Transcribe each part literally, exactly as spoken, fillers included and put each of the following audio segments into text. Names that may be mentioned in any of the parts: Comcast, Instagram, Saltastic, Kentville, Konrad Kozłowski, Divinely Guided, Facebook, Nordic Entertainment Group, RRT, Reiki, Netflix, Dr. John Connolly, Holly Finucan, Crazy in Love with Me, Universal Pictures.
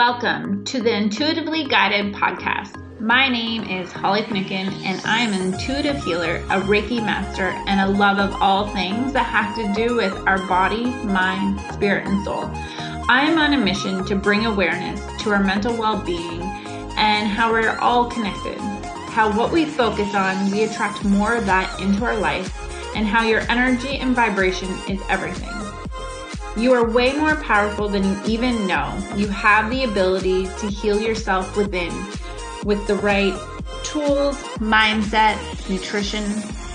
Welcome to the Intuitively Guided Podcast. My name is Holly Finucan, and I am an intuitive healer, a Reiki master, and a love of all things that have to do with our body, mind, spirit, and soul. I am on a mission to bring awareness to our mental well-being and how we're all connected, how what we focus on, we attract more of that into our life, and how your energy and vibration is everything. You are way more powerful than you even know. You have the ability to heal yourself within with the right tools, mindset, nutrition,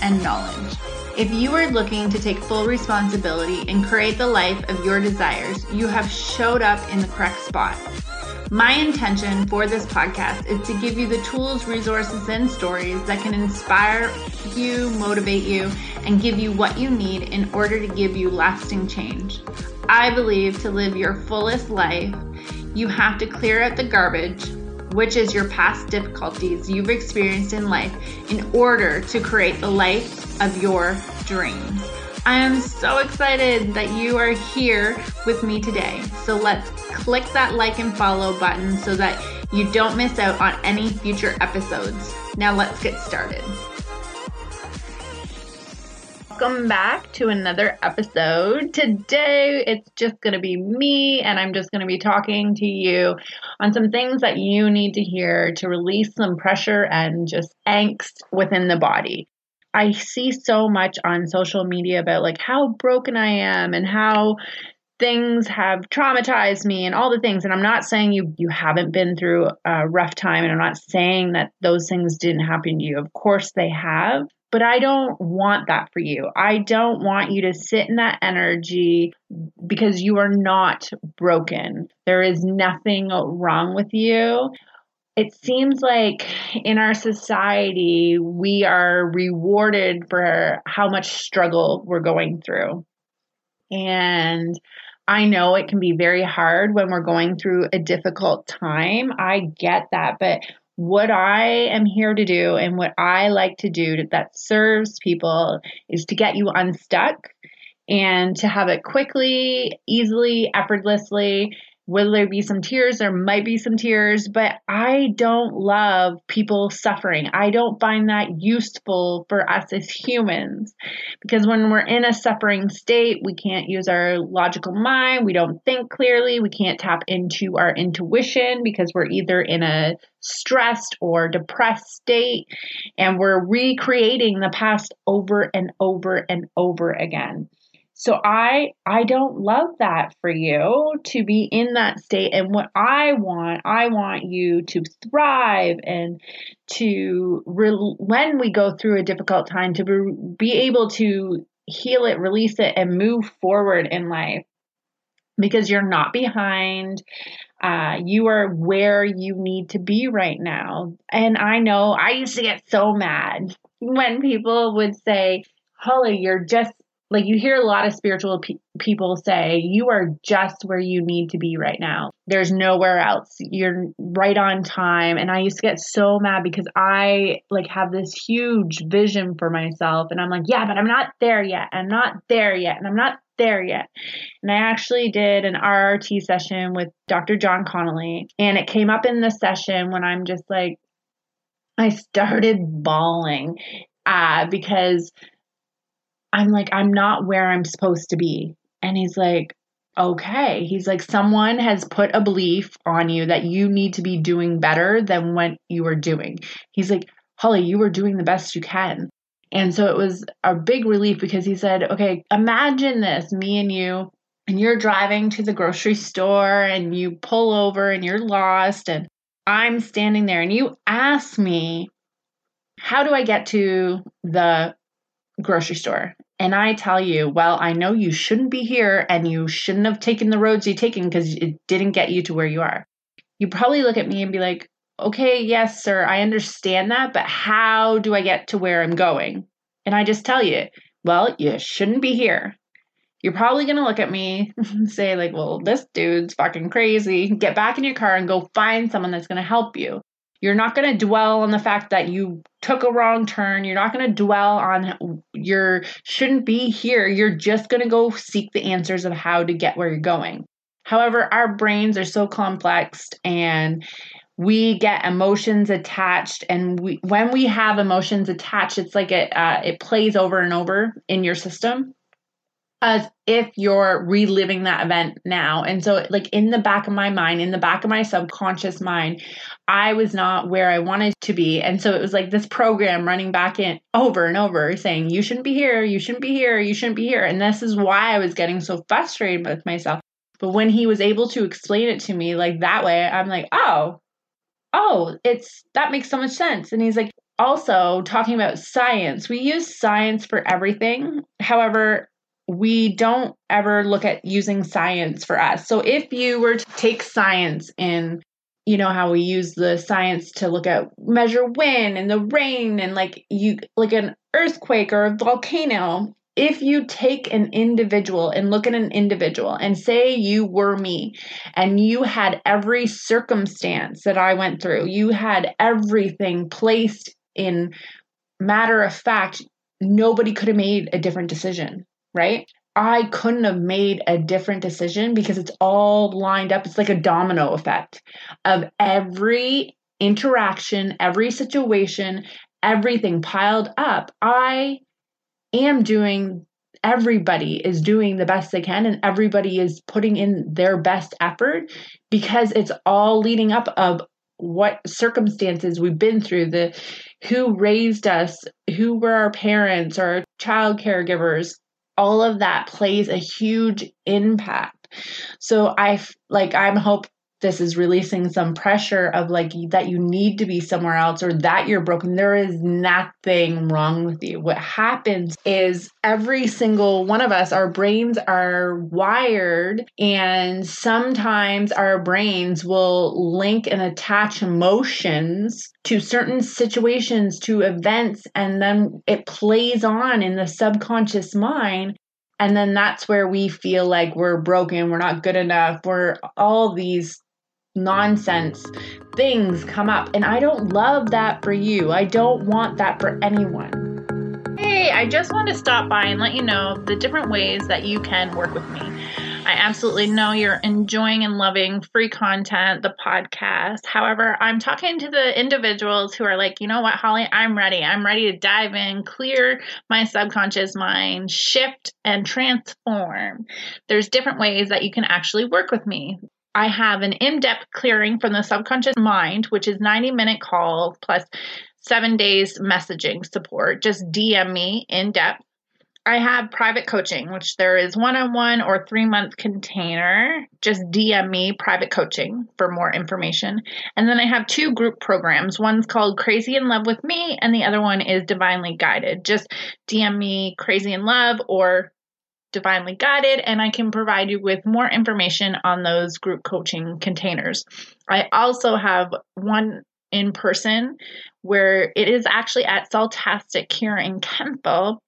and knowledge. If you are looking to take full responsibility and create the life of your desires, you have showed up in the correct spot. My intention for this podcast is to give you the tools, resources, and stories that can inspire you, motivate you, and give you what you need in order to give you lasting change. I believe to live your fullest life, you have to clear out the garbage, which is your past difficulties you've experienced in life, in order to create the life of your dreams. I am so excited that you are here with me today. So let's click that like and follow button so that you don't miss out on any future episodes. Now let's get started. Welcome back to another episode. Today, it's just going to be me, and I'm just going to be talking to you on some things that you need to hear to release some pressure and just angst within the body. I see so much on social media about like how broken I am and how things have traumatized me and all the things. And I'm not saying you, you haven't been through a rough time, and I'm not saying that those things didn't happen to you. Of course they have, but I don't want that for you. I don't want you to sit in that energy because you are not broken. There is nothing wrong with you. It seems like in our society, we are rewarded for how much struggle we're going through. And I know it can be very hard when we're going through a difficult time. I get that. But what I am here to do and what I like to do that serves people is to get you unstuck and to have it quickly, easily, effortlessly. Will there be some tears? There might be some tears, but I don't love people suffering. I don't find that useful for us as humans, because when we're in a suffering state, we can't use our logical mind. We don't think clearly. We can't tap into our intuition because we're either in a stressed or depressed state, and we're recreating the past over and over and over again. So I I don't love that for you to be in that state. And what I want, I want you to thrive and to, re- when we go through a difficult time, to be, be able to heal it, release it, and move forward in life. Because you're not behind. Uh, you are where you need to be right now. And I know I used to get so mad when people would say, Holly, you're just, like you hear a lot of spiritual pe- people say, you are just where you need to be right now. There's nowhere else. You're right on time. And I used to get so mad because I like have this huge vision for myself. And I'm like, yeah, but I'm not there yet. I'm not there yet. And I'm not there yet. And I actually did an R R T session with Doctor John Connolly. And it came up in the session when I'm just like, I started bawling uh, because I'm like, I'm not where I'm supposed to be. And he's like, okay. He's like, someone has put a belief on you that you need to be doing better than what you were doing. He's like, Holly, you were doing the best you can. And so it was a big relief because he said, okay, imagine this, me and you, and you're driving to the grocery store and you pull over and you're lost and I'm standing there and you ask me, how do I get to the grocery store? And I tell you, well, I know you shouldn't be here and you shouldn't have taken the roads you've taken because it didn't get you to where you are. You probably look at me and be like, okay, yes, sir, I understand that, but how do I get to where I'm going? And I just tell you, well, you shouldn't be here. You're probably going to look at me and say like, well, this dude's fucking crazy. Get back in your car and go find someone that's going to help you. You're not going to dwell on the fact that you took a wrong turn. You're not going to dwell on your shouldn't be here. You're just going to go seek the answers of how to get where you're going. However, our brains are so complex and we get emotions attached. And we, when we have emotions attached, it's like it uh, it plays over and over in your system as if you're reliving that event now. And so like in the back of my mind, in the back of my subconscious mind, I was not where I wanted to be. And so it was like this program running back in over and over saying, you shouldn't be here, you shouldn't be here, you shouldn't be here. And this is why I was getting so frustrated with myself. But when he was able to explain it to me like that way, I'm like, oh, oh, it's that makes so much sense. And he's like, also talking about science, we use science for everything. However, we don't ever look at using science for us. So if you were to take science in, you know, how we use the science to look at measure wind and the rain and like you like an earthquake or a volcano. If you take an individual and look at an individual and say you were me and you had every circumstance that I went through, you had everything placed in matter of fact, nobody could have made a different decision, right? I couldn't have made a different decision because it's all lined up. It's like a domino effect of every interaction, every situation, everything piled up. I... am doing, everybody is doing the best they can and everybody is putting in their best effort because it's all leading up of what circumstances we've been through, the who raised us, who were our parents or child caregivers, all of that plays a huge impact. So I like, I'm hope this is releasing some pressure of like that you need to be somewhere else or that you're broken. There is nothing wrong with you. What happens is every single one of us, our brains are wired, and sometimes our brains will link and attach emotions to certain situations, to events, and then it plays on in the subconscious mind. And then that's where we feel like we're broken, we're not good enough, we're all these nonsense things come up. And I don't love that for you. I don't want that for anyone. Hey, I just want to stop by and let you know the different ways that you can work with me. I absolutely know you're enjoying and loving free content, the podcast. However, I'm talking to the individuals who are like, you know what, Holly, I'm ready. I'm ready to dive in, clear my subconscious mind, shift and transform. There's different ways that you can actually work with me. I have an in-depth clearing from the subconscious mind, which is ninety minute call plus seven days messaging support. Just D M me in depth. I have private coaching, which there is one-on-one or three-month container. Just D M me private coaching for more information. And then I have two group programs. One's called Crazy in Love with Me, and the other one is Divinely Guided. Just D M me Crazy in Love or Divinely Guided, and I can provide you with more information on those group coaching containers. I also have one in person where it is actually at Saltastic here in Kentville.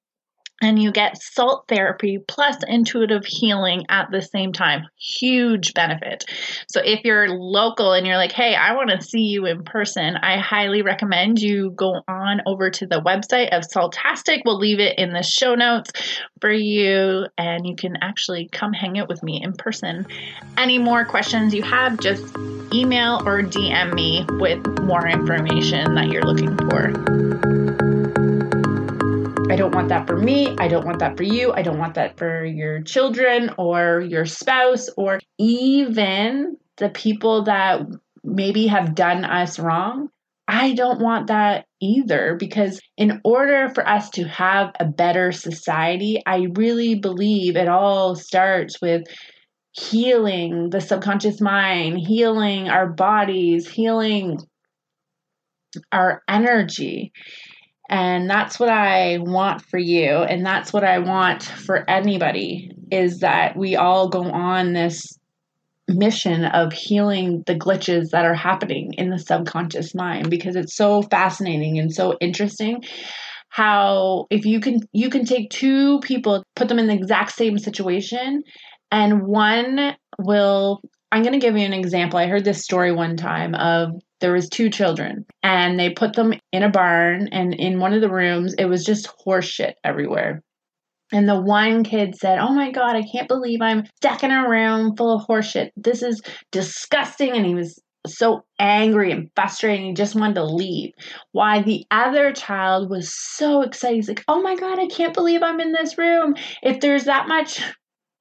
And you get salt therapy plus intuitive healing at the same time. Huge benefit. So if you're local and you're like, hey, I want to see you in person, I highly recommend you go on over to the website of Saltastic. We'll leave it in the show notes for you. And you can actually come hang out with me in person. Any more questions you have, just email or D M me with more information that you're looking for. I don't want that for me. I don't want that for you. I don't want that for your children or your spouse or even the people that maybe have done us wrong. I don't want that either, because in order for us to have a better society, I really believe it all starts with healing the subconscious mind, healing our bodies, healing our energy. And that's what I want for you. And that's what I want for anybody, is that we all go on this mission of healing the glitches that are happening in the subconscious mind, because it's so fascinating and so interesting how if you can, you can take two people, put them in the exact same situation, and one will, I'm going to give you an example. I heard this story one time of there was two children and they put them in a barn, and in one of the rooms, it was just horse shit everywhere. And the one kid said, oh my God, I can't believe I'm stacking a room full of horseshit. This is disgusting. And he was so angry and frustrated. He just wanted to leave. Why the other child was so excited. He's like, oh my God, I can't believe I'm in this room. If there's that much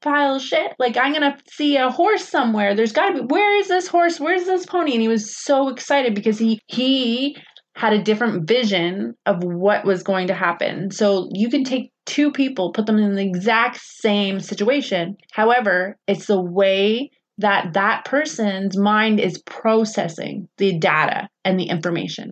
pile of shit, like I'm going to see a horse somewhere. There's got to be, where is this horse? Where's this pony? And he was so excited because he, he had a different vision of what was going to happen. So you can take two people, put them in the exact same situation. However, it's the way that that person's mind is processing the data and the information.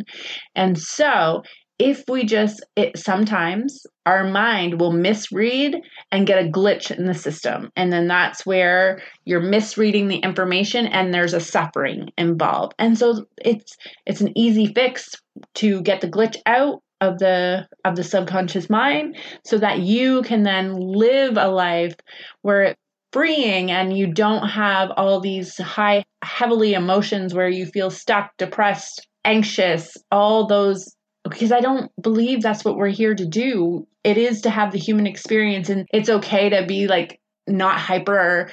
And so if we just, it, sometimes our mind will misread and get a glitch in the system. And then that's where you're misreading the information and there's a suffering involved. And so it's it's an easy fix to get the glitch out of the of the subconscious mind so that you can then live a life where it's freeing and you don't have all these high, heavily emotions where you feel stuck, depressed, anxious, all those. Because I don't believe that's what we're here to do. It is to have the human experience, and it's okay to be like not hyper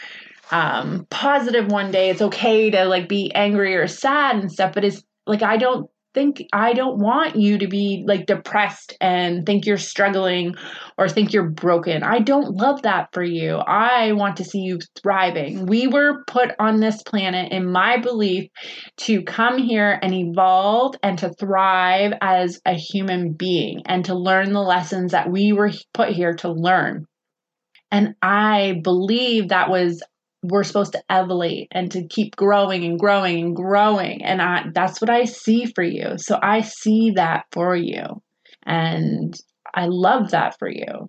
um, positive one day. It's okay to like be angry or sad and stuff. But it's like, I don't think, I don't want you to be like depressed and think you're struggling or think you're broken. I don't love that for you. I want to see you thriving. We were put on this planet, in my belief, to come here and evolve and to thrive as a human being and to learn the lessons that we were put here to learn. And I believe that was we're supposed to elevate and to keep growing and growing and growing. And I, that's what I see for you. So I see that for you. And I love that for you.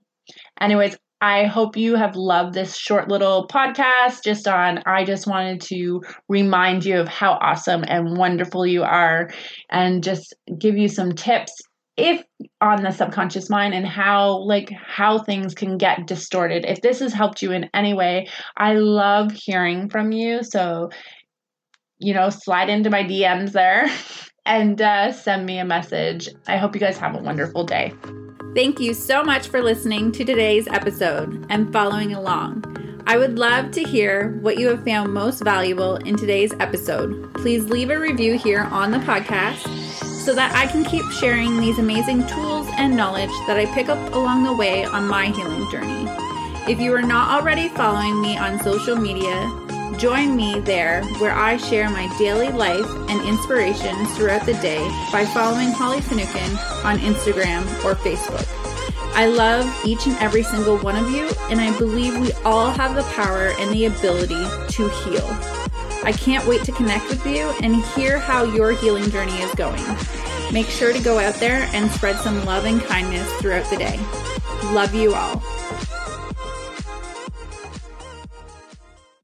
Anyways, I hope you have loved this short little podcast just on, I just wanted to remind you of how awesome and wonderful you are and just give you some tips if on the subconscious mind and how like how things can get distorted. If this has helped you in any way, I love hearing from you. So, you know, slide into my D Ms there and uh, send me a message. I hope you guys have a wonderful day. Thank you so much for listening to today's episode and following along. I would love to hear what you have found most valuable in today's episode. Please leave a review here on the podcast so that I can keep sharing these amazing tools and knowledge that I pick up along the way on my healing journey. If you are not already following me on social media, join me there where I share my daily life and inspiration throughout the day by following Holly Finucan on Instagram or Facebook. I love each and every single one of you, and I believe we all have the power and the ability to heal. I can't wait to connect with you and hear how your healing journey is going. Make sure to go out there and spread some love and kindness throughout the day. Love you all.